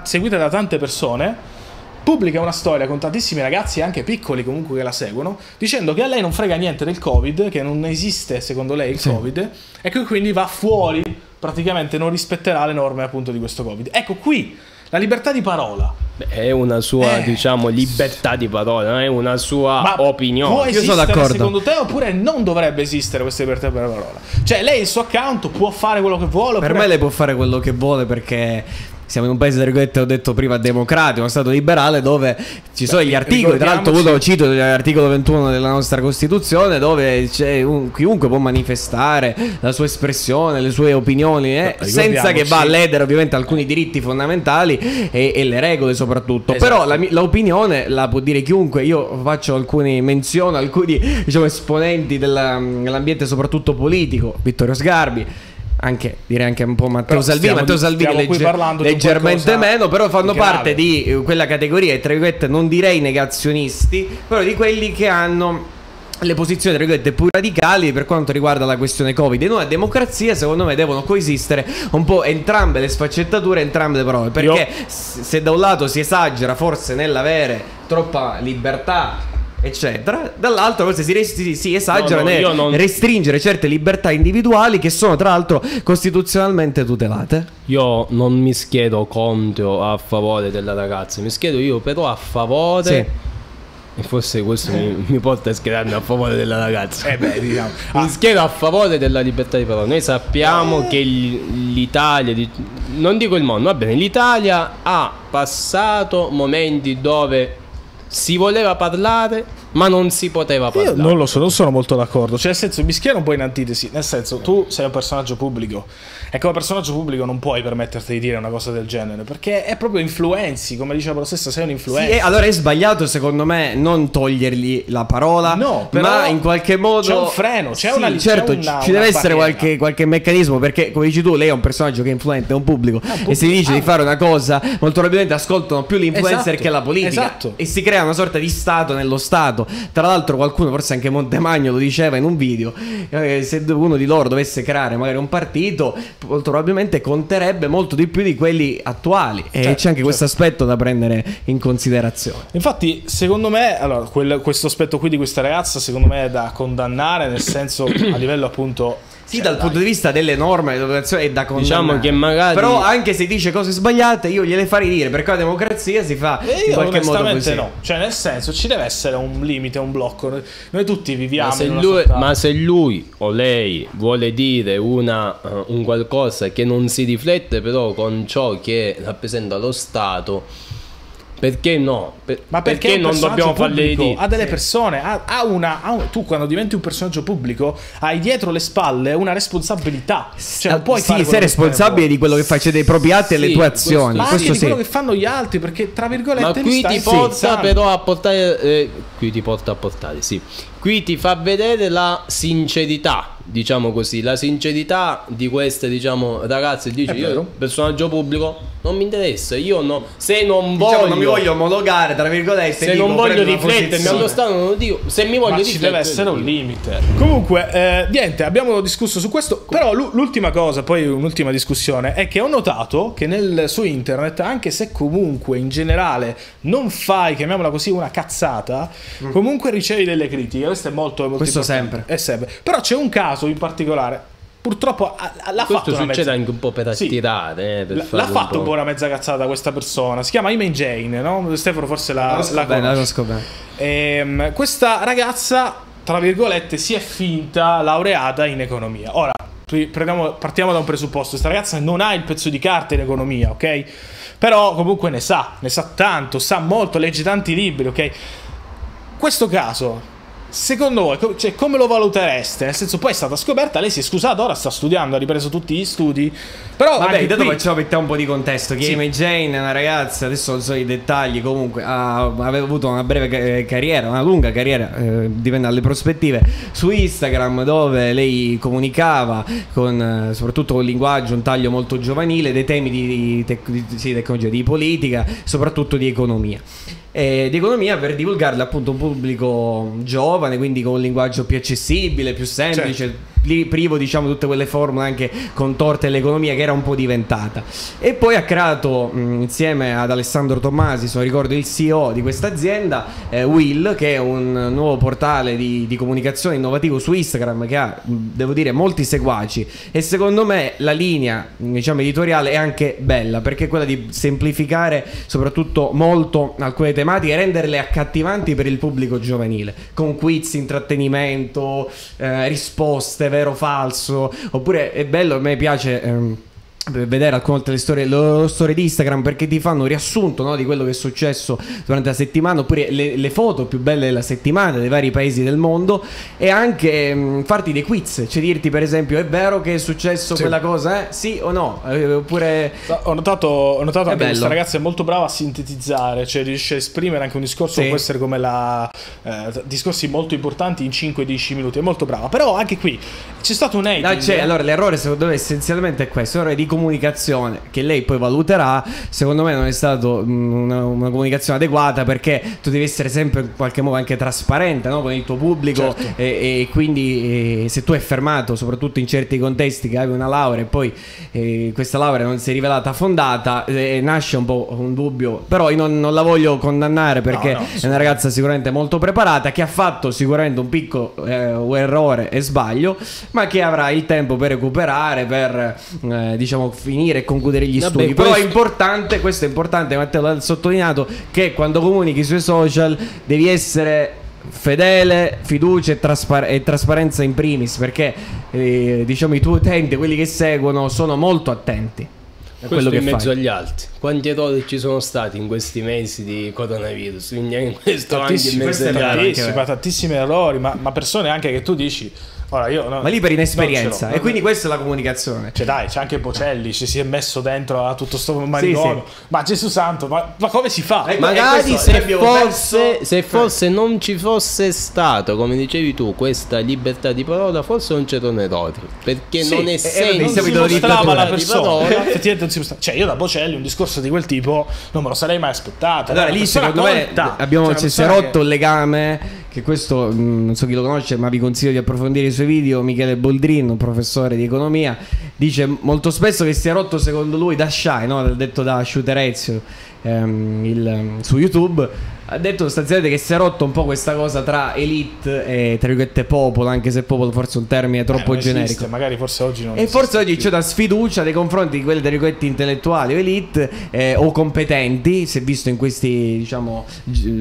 seguita da tante persone, pubblica una storia con tantissimi ragazzi, anche piccoli comunque, che la seguono, dicendo che a lei non frega niente del Covid, che non esiste secondo lei il sì. Covid, e che quindi va fuori, praticamente non rispetterà le norme appunto di questo Covid. Ecco qui la libertà di parola. Beh, è una sua, eh. diciamo, libertà di parola, è una sua ma opinione. Può esistere, io sono d'accordo, secondo te, oppure non dovrebbe esistere questa libertà di parola? Cioè, lei il suo account può fare quello che vuole? Per oppure... me lei può fare quello che vuole, perché... siamo in un paese, tra virgolette, ho detto prima, democratico, uno stato liberale, dove ci sono gli articoli, tra l'altro io lo cito, l'articolo ventuno della nostra Costituzione, dove c'è un, chiunque può manifestare la sua espressione, le sue opinioni, eh, senza che va a ledere ovviamente alcuni diritti fondamentali e, e le regole soprattutto. Esatto. Però l'opinione la, la può dire chiunque. Io faccio alcune menzioni, alcuni, diciamo, esponenti dell'ambiente soprattutto politico, Vittorio Sgarbi, anche, direi anche un po' Matteo Salvini, Matteo Salvini legge, leggermente meno, però fanno parte di quella categoria, tra virgolette, non direi negazionisti, però di quelli che hanno le posizioni, tra virgolette, più radicali per quanto riguarda la questione Covid. In una democrazia, secondo me, devono coesistere un po' entrambe le sfaccettature, entrambe le parole, perché Io... se da un lato si esagera forse nell'avere troppa libertà, eccetera, dall'altro forse si, si, si esagera nel no, no, restringere certe libertà individuali che sono tra l'altro costituzionalmente tutelate. Io non mi schiedo contro, a favore della ragazza, mi schiedo io però a favore sì. E forse questo mi, mi porta a schierarmi a favore della ragazza. Eh beh, diciamo. ah. Mi schiero a favore della libertà di parola. Noi sappiamo eh. che l'Italia, non dico il mondo, va bene, l'Italia ha passato momenti dove si voleva parlare, ma non si poteva parlare. Io non lo so, non sono molto d'accordo. Cioè, nel senso, mi schiero un po' in antitesi. Nel senso, tu sei un personaggio pubblico e come personaggio pubblico non puoi permetterti di dire una cosa del genere, perché è proprio influenzi, come diceva lo stesso, sei un influencer. Sì, e allora è sbagliato, secondo me, non togliergli la parola. No, però ma in qualche modo c'è un freno, c'è sì, una certo, una, ci deve essere qualche, qualche meccanismo, perché come dici tu, lei è un personaggio che è influente, è un pubblico, no, pubblico. E se dice ah. di fare una cosa, molto probabilmente ascoltano più l'influencer esatto, che la politica. Esatto. E si crea una sorta di stato nello stato. Tra l'altro qualcuno, forse anche Montemagno lo diceva in un video, eh, se uno di loro dovesse creare magari un partito, molto probabilmente conterebbe molto di più di quelli attuali. E certo, c'è anche certo. questo aspetto da prendere in considerazione. Infatti secondo me, allora, quel, questo aspetto qui di questa ragazza secondo me è da condannare, nel senso a livello appunto sì, cioè, dal dai. punto di vista delle norme è da condannare, diciamo che magari... Però anche se dice cose sbagliate io gliele farei dire, perché la democrazia si fa io, in qualche modo così. No, cioè nel senso ci deve essere un limite, un blocco. Noi tutti viviamo ma se, in una lui, ma se lui o lei vuole dire una, uh, un qualcosa che non si riflette però con ciò che rappresenta lo Stato, perché no? Per, ma perché, perché non dobbiamo farle dire? Ha delle persone, ha, ha una, ha un, tu quando diventi un personaggio pubblico hai dietro le spalle una responsabilità. Cioè, non puoi sì, fare sei responsabile di quello che fai, cioè dei propri atti sì, e le tue azioni. Ma questo, questo sì. di quello che fanno gli altri, perché tra virgolette ma qui ti porta però a portare, eh, qui ti porta a portare, sì. Qui ti fa vedere la sincerità diciamo così, la sincerità di queste, diciamo, ragazze, dice io personaggio pubblico non mi interessa, io no, se non voglio, diciamo, non mi voglio omologare, tra virgolette, se dico, non voglio riflettermi allo stato, non lo dico, se mi voglio, ma ci deve essere un limite. Comunque, eh, niente, abbiamo discusso su questo, però l'ultima cosa, poi un'ultima discussione, è che ho notato che nel, su internet, anche se comunque in generale non fai, chiamiamola così, una cazzata, mm. comunque ricevi delle critiche, questo è molto, molto questo sempre. È sempre, però c'è un caso in particolare, purtroppo l'ha fatto, succede mezza... anche un po' per attirare, sì. eh, l'ha fatto un po' una mezza cazzata questa persona, si chiama Ima Jane, no? Stefano forse la, la, la bene, conosce bene. Ehm, questa ragazza, tra virgolette, si è finta laureata in economia. Ora prendiamo, partiamo da un presupposto: questa ragazza non ha il pezzo di carta in economia, ok? Però comunque ne sa, ne sa tanto, sa molto, legge tanti libri, ok? Questo caso, secondo voi, cioè, come lo valutereste? Nel senso, poi è stata scoperta, lei si è scusata, ora sta studiando, ha ripreso tutti gli studi. Però vabbè, vabbè intanto qui... facciamo, mettiamo un po' di contesto. Che sì. Ima Jane è una ragazza, adesso non so i dettagli, comunque ha, aveva avuto una breve carriera, una lunga carriera, eh, dipende dalle prospettive, su Instagram, dove lei comunicava con, soprattutto con linguaggio, un taglio molto giovanile, dei temi di, tec di, sì, tecnologia, di politica, soprattutto di economia. Eh, di economia per divulgarla appunto a un pubblico giovane, quindi con un linguaggio più accessibile, più semplice, certo. privo, diciamo, tutte quelle formule anche contorte dell'economia che era un po' diventata. E poi ha creato, mh, insieme ad Alessandro Tommasi, se non ricordo il C E O di questa azienda, eh, Will, che è un nuovo portale di, di comunicazione innovativo su Instagram, che ha, devo dire, molti seguaci. E secondo me la linea, diciamo, editoriale è anche bella, perché è quella di semplificare soprattutto molto alcune tematiche, renderle accattivanti per il pubblico giovanile, con quiz, intrattenimento, eh, risposte vero o falso. Oppure è bello, a me piace ehm, vedere alcune delle storie, le storie di Instagram, perché ti fanno un riassunto, no, di quello che è successo durante la settimana, oppure le, le foto più belle della settimana dei vari paesi del mondo, e anche mh, farti dei quiz, cioè dirti per esempio è vero che è successo sì. quella cosa, eh? sì o no, eh, oppure ho notato, ho notato anche bello. Questa ragazza è molto brava a sintetizzare, cioè riesce a esprimere anche un discorso sì. che può essere come la eh, discorsi molto importanti in cinque dieci minuti, è molto brava. Però anche qui c'è stato un hating, no, cioè, allora l'errore secondo me essenzialmente è questo, l'errore di comunicazione che lei poi valuterà, secondo me non è stata una, una comunicazione adeguata, perché tu devi essere sempre in qualche modo anche trasparente, no, con il tuo pubblico, certo. e, e quindi e, se tu hai fermato soprattutto in certi contesti che hai una laurea e poi e, questa laurea non si è rivelata fondata, e, nasce un po' un dubbio. Però io non, non la voglio condannare, perché no, no, è una ragazza sicuramente molto preparata, che ha fatto sicuramente un piccolo eh, un errore e sbaglio, ma che avrà il tempo per recuperare, per eh, diciamo finire e concludere gli Vabbè, studi. Però è importante, questo è importante, Matteo l'ha sottolineato, che quando comunichi sui social devi essere fedele, fiducia e, traspar e trasparenza in primis, perché eh, diciamo i tuoi utenti, quelli che seguono, sono molto attenti a quello che in mezzo fai. Agli altri. Quanti errori ci sono stati in questi mesi di coronavirus? Quindi in questo tantissimi, anche in mezzo tantissimi, ma tantissimi errori, ma, ma persone anche che tu dici ora io no, ma lì per inesperienza. E quindi questa è la comunicazione. Cioè dai, c'è anche Bocelli, ci si è messo dentro a tutto sto manicomio. Sì, sì. Ma Gesù santo, ma, ma come si fa? Eh, Magari questo, se, forse, se forse non ci fosse stato, come dicevi tu, questa libertà di parola, forse non c'erano errori. Perché sì, non è sempre la persona. Cioè io da Bocelli un discorso di quel tipo non me lo sarei mai aspettato. Allora lì secondo me abbiamo si è rotto il legame, che questo non so chi lo conosce, ma vi consiglio di approfondire i suoi video. Michele Boldrin, un professore di economia, dice molto spesso che si è rotto, secondo lui, da Shy, no? detto da Shooterezio ehm, il, su YouTube, ha detto sostanzialmente che si è rotto un po' questa cosa tra elite e, tra virgolette, popolo, anche se popolo forse è un termine troppo eh, generico, esiste, magari forse oggi non e forse oggi c'è da sfiducia nei confronti di quelli, tra virgolette, intellettuali o elite eh, o competenti, si è visto in questi, diciamo,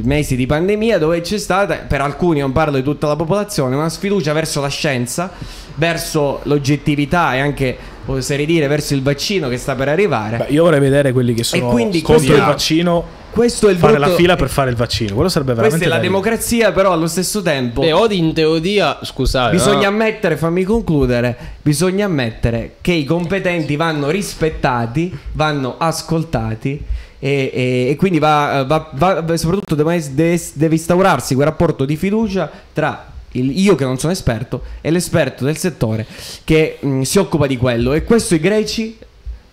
mesi di pandemia, dove c'è stata, per alcuni, non parlo di tutta la popolazione, una sfiducia verso la scienza, verso l'oggettività e anche, oserei dire, verso il vaccino che sta per arrivare. Beh, io vorrei vedere quelli che sono contro il vaccino, questo è il fare brutto... la fila per fare il vaccino, quello sarebbe veramente. Questa è la bello. democrazia, però allo stesso tempo. Beh, odi in teoria, scusate. Bisogna no? ammettere, fammi concludere, bisogna ammettere che i competenti vanno rispettati, vanno ascoltati. E, e, e quindi va, va, va, soprattutto deve, deve instaurarsi quel rapporto di fiducia tra il, io che non sono esperto e l'esperto del settore che mh, si occupa di quello. E questo i greci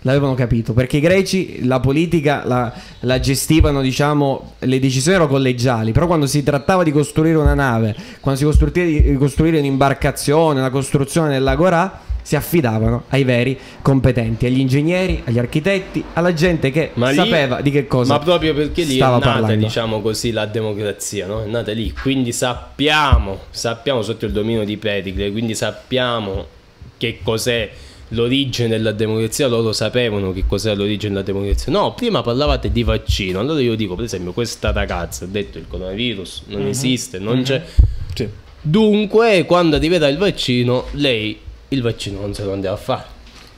l'avevano capito, perché i greci la politica la, la gestivano, diciamo, le decisioni erano collegiali, però quando si trattava di costruire una nave, quando si costruiva di costruire un'imbarcazione, la costruzione dell'agorà, si affidavano ai veri competenti, agli ingegneri, agli architetti, alla gente che lì, sapeva di che cosa. Ma proprio perché lì stava è nata, parlando. diciamo così, la democrazia, no? È nata lì, quindi sappiamo, sappiamo sotto il dominio di Pericle, quindi sappiamo che cos'è l'origine della democrazia. Loro sapevano che cos'è l'origine della democrazia. No, prima parlavate di vaccino. Allora io dico, per esempio, questa ragazza ha detto il coronavirus non mm-hmm. esiste, non mm-hmm. c'è. Sì. Dunque, quando arriverà il vaccino, lei il vaccino non se lo andava a fare.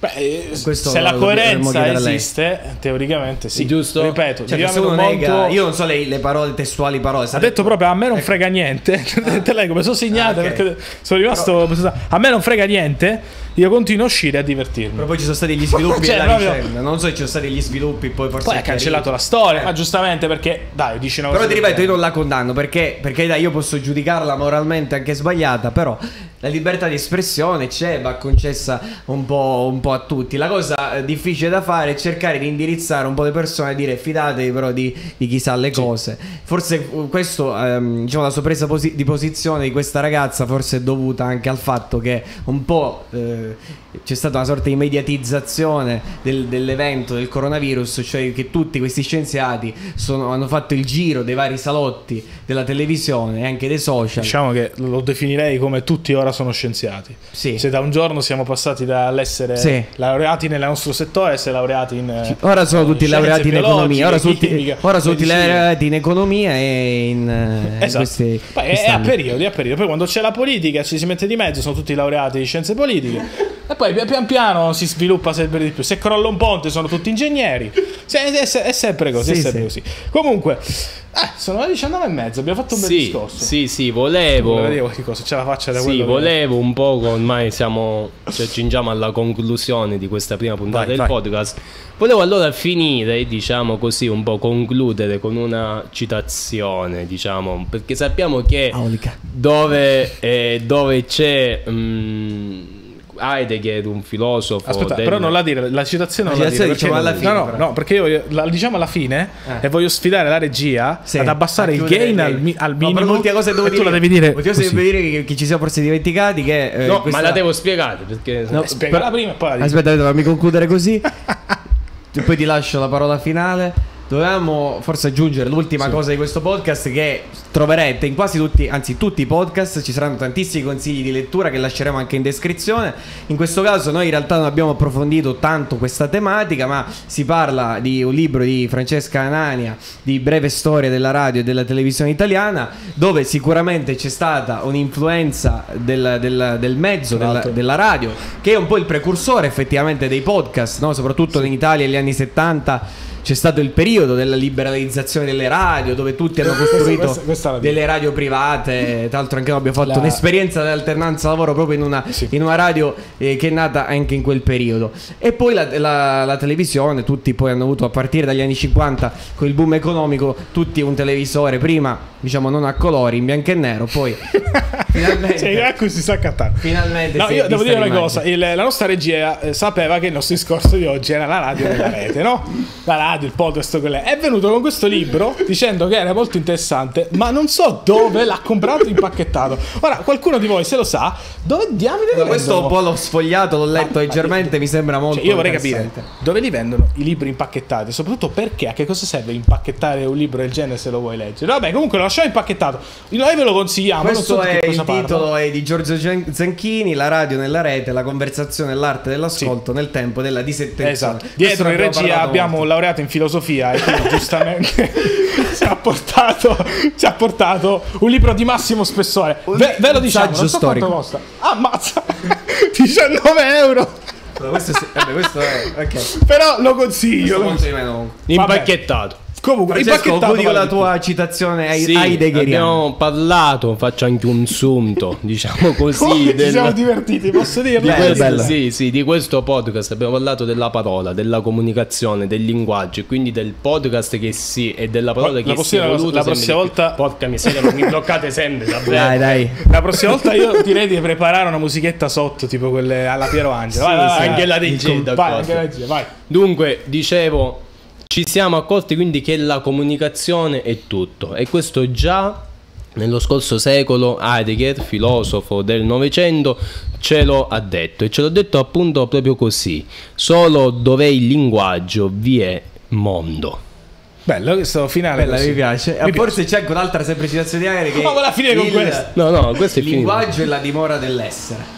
Beh, se la coerenza esiste, teoricamente sì, giusto? Ripeto, cioè, un nega, molto... io non so le, le parole, testuali parole. Ha detto proprio a me non frega niente. Ah. Te leggo, mi sono segnata, ah, okay. perché sono rimasto. Però... A me non frega niente. Io continuo a uscire a divertirmi. Però poi ci sono stati gli sviluppi cioè, della proprio... vicenda. Non so se ci sono stati gli sviluppi. Poi forse poi ha cancellato la storia. Eh. Ma giustamente, perché dai, dici una cosa. Però ti ripeto, io non la condanno, perché, perché dai, io posso giudicarla moralmente anche sbagliata. Però la libertà di espressione c'è, va concessa un po', un po' a tutti. La cosa difficile da fare è cercare di indirizzare un po' le persone e dire fidatevi però di, di chi sa le cose. Forse questo ehm, diciamo la sorpresa posi- di posizione di questa ragazza forse è dovuta anche al fatto che un po' eh, c'è stata una sorta di mediatizzazione del, dell'evento del coronavirus, cioè che tutti questi scienziati sono, hanno fatto il giro dei vari salotti della televisione e anche dei social. Diciamo che lo definirei come tutti ora sono scienziati. Sì. Se da un giorno siamo passati dall'essere sì. laureati nel nostro settore, se laureati in ora sono tutti in laureati in economia, ora sono tutti, ora sono tutti laureati in economia e in esatto. queste, poi è, è a periodi, a periodi. Poi quando c'è la politica ci si mette di mezzo, sono tutti laureati in scienze politiche. E poi pian piano si sviluppa sempre di più. Se crolla un ponte sono tutti ingegneri. Se, è, è sempre così, sì, è sempre sì. così. Comunque eh, sono le diciannove e mezza, abbiamo fatto un bel sì, discorso. Sì, sì, volevo volevo dire qualche cosa, ce la faccia da sì, quello. Sì, volevo che... un poco, ormai siamo, ci accingiamo alla conclusione di questa prima puntata vai, del vai. podcast. Volevo allora finire, diciamo così, un po' concludere con una citazione, diciamo, perché sappiamo che dove, eh, dove c'è mh, Heidegger, un filosofo. Aspetta, del... però non la dire, la citazione non la, la dire, diciamo alla fine. No, no, no, perché io la diciamo alla fine eh. e voglio sfidare la regia sì. ad abbassare il gain al, mi, al minimo. No, però l'ultima cosa devo dire, tu la devi dire. L'ultima cosa devo dire che, che ci siamo forse dimenticati che eh, no, questa... ma la devo spiegare perché no, spiegala però... prima e poi la aspetta, fammi concludere così. Poi ti lascio la parola finale. Dovevamo forse aggiungere l'ultima sì. cosa di questo podcast, che troverete in quasi tutti, anzi tutti i podcast. Ci saranno tantissimi consigli di lettura che lasceremo anche in descrizione. In questo caso noi in realtà non abbiamo approfondito tanto questa tematica, ma si parla di un libro di Francesca Anania, di Breve storia della radio e della televisione italiana, dove sicuramente c'è stata un'influenza del, del, del mezzo della, della radio, che è un po' il precursore effettivamente dei podcast, no? Soprattutto sì. in Italia negli anni settanta c'è stato il periodo della liberalizzazione delle radio, dove tutti hanno costruito questa, questa delle radio private. Tra l'altro anche noi abbiamo fatto la... un'esperienza di alternanza lavoro proprio in una, sì. in una radio eh, che è nata anche in quel periodo. E poi la, la, la televisione, tutti poi hanno avuto a partire dagli anni cinquanta con il boom economico, tutti un televisore, prima diciamo non a colori, in bianco e nero, poi finalmente cioè, ecco, si sta cattando. Finalmente no, io devo dire una cosa, il, la nostra regia eh, sapeva che il nostro discorso di oggi era la radio della rete, no? La radio, il podcast, quello è venuto con questo libro dicendo che era molto interessante, ma non so dove l'ha comprato impacchettato. Ora qualcuno di voi se lo sa dove diamine li questo vendono? Un po' l'ho sfogliato, l'ho letto ma, leggermente, ma io, mi sembra molto, cioè, io vorrei capire dove li vendono i libri impacchettati, soprattutto perché, a che cosa serve impacchettare un libro del genere se lo vuoi leggere. Vabbè, comunque lo lasciamo impacchettato, noi ve lo consigliamo. Questo non so è che cosa il parla. Titolo è di Giorgio Zanchini, La radio nella rete, la conversazione e l'arte dell'ascolto sì. nel tempo della disattenzione. Esatto, dietro in regia abbiamo molto. laureato in filosofia e quindi giustamente ci ha portato ci ha portato un libro di massimo spessore. Ve, ve lo diciamo, non so quanto costa. Ammazza, diciannove euro. Questo, sì, vabbè, questo è okay. Però lo consiglio, questo impacchettato. Comunque, Francesco, dico la tua citazione ai, sì, heideggeriana. Abbiamo parlato, faccio anche un sunto, diciamo così. Come del... ci siamo divertiti, posso dirlo? Di questo, sì, sì, di questo podcast abbiamo parlato della parola, della comunicazione, del linguaggio, quindi del podcast che sì e della parola la che si è voluto. La prossima volta, porca miseria, non mi bloccate sempre. Dai, dai. La prossima volta io direi di preparare una musichetta sotto, tipo quelle alla Piero Angelo. Sì, vai, sì, vai, anche la regia. Vai, anche la regia, vai. Dunque, dicevo, ci siamo accorti quindi che la comunicazione è tutto, e questo già nello scorso secolo Heidegger, filosofo del Novecento, ce lo ha detto, e ce l'ha detto appunto proprio così: solo dov'è il linguaggio vi è mondo. Bello questo finale. Bella, mi piace. Mi forse piace. C'è anche un'altra semplice citazione di Heidegger. Ma vola a finire con questa. No, no, questo è il linguaggio è la dimora dell'essere.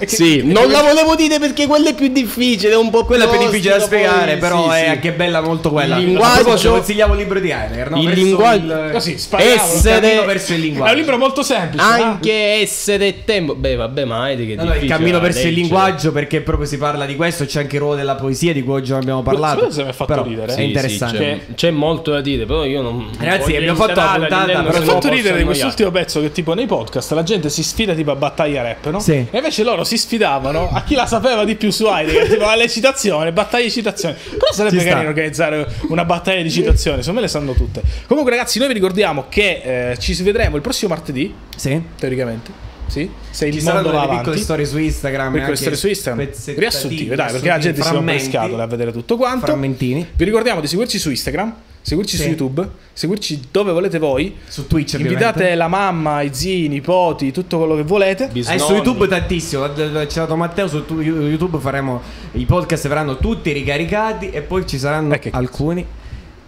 Che, sì, che, non che... la volevo dire perché quella è più difficile, è un po' quella è più difficile da spiegare, poi, però sì, è sì. anche bella molto quella. Il linguaggio, consigliamo il libro di Heidegger, no? Il linguaggio, così, essere verso il linguaggio. È un libro molto semplice. Anche ah. essere e tempo. Beh, vabbè, ma Heidegger è allora, difficile. Il cammino verso leggere. Il linguaggio, perché proprio si parla di questo, c'è anche il ruolo della poesia di cui oggi non abbiamo parlato. Questo mi ha fatto però, ridere, sì, è interessante. Sì, c'è, c'è molto da dire, però io non Ragazzi, abbiamo fatto la puntata, mi ha fatto ridere di quest'ultimo pezzo che tipo nei podcast la gente si sfida tipo a battaglia rap, no? E invece loro si sfidavano a chi la sapeva di più su Heidegger, tipo alle citazioni, battaglie di citazioni. Però sarebbe carino organizzare una battaglia di citazioni, secondo me le sanno tutte. Comunque ragazzi, noi vi ricordiamo che eh, ci vedremo il prossimo martedì, sì, teoricamente. Sì, se il ci mondo saranno va avanti, piccole storie su Instagram, piccole storie su Instagram riassuntive, dai, perché la gente si rompe le scatole a vedere tutto quanto. Frammentini. Vi ricordiamo di seguirci su Instagram, seguirci sì. su YouTube, seguirci dove volete voi, su Twitch ovviamente. Invitate la mamma, i zii, i nipoti, tutto quello che volete. Bisnonni. E su YouTube tantissimo, c'è stato Matteo, su YouTube faremo i podcast, verranno tutti ricaricati e poi ci saranno eh alcuni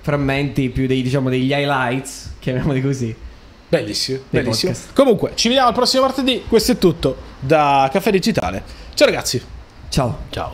frammenti più dei, diciamo, degli highlights, chiamiamoli così. Bellissimo, bellissimo. Comunque, ci vediamo al prossimo martedì. Questo è tutto da Caffè Digitale. Ciao ragazzi. Ciao. Ciao.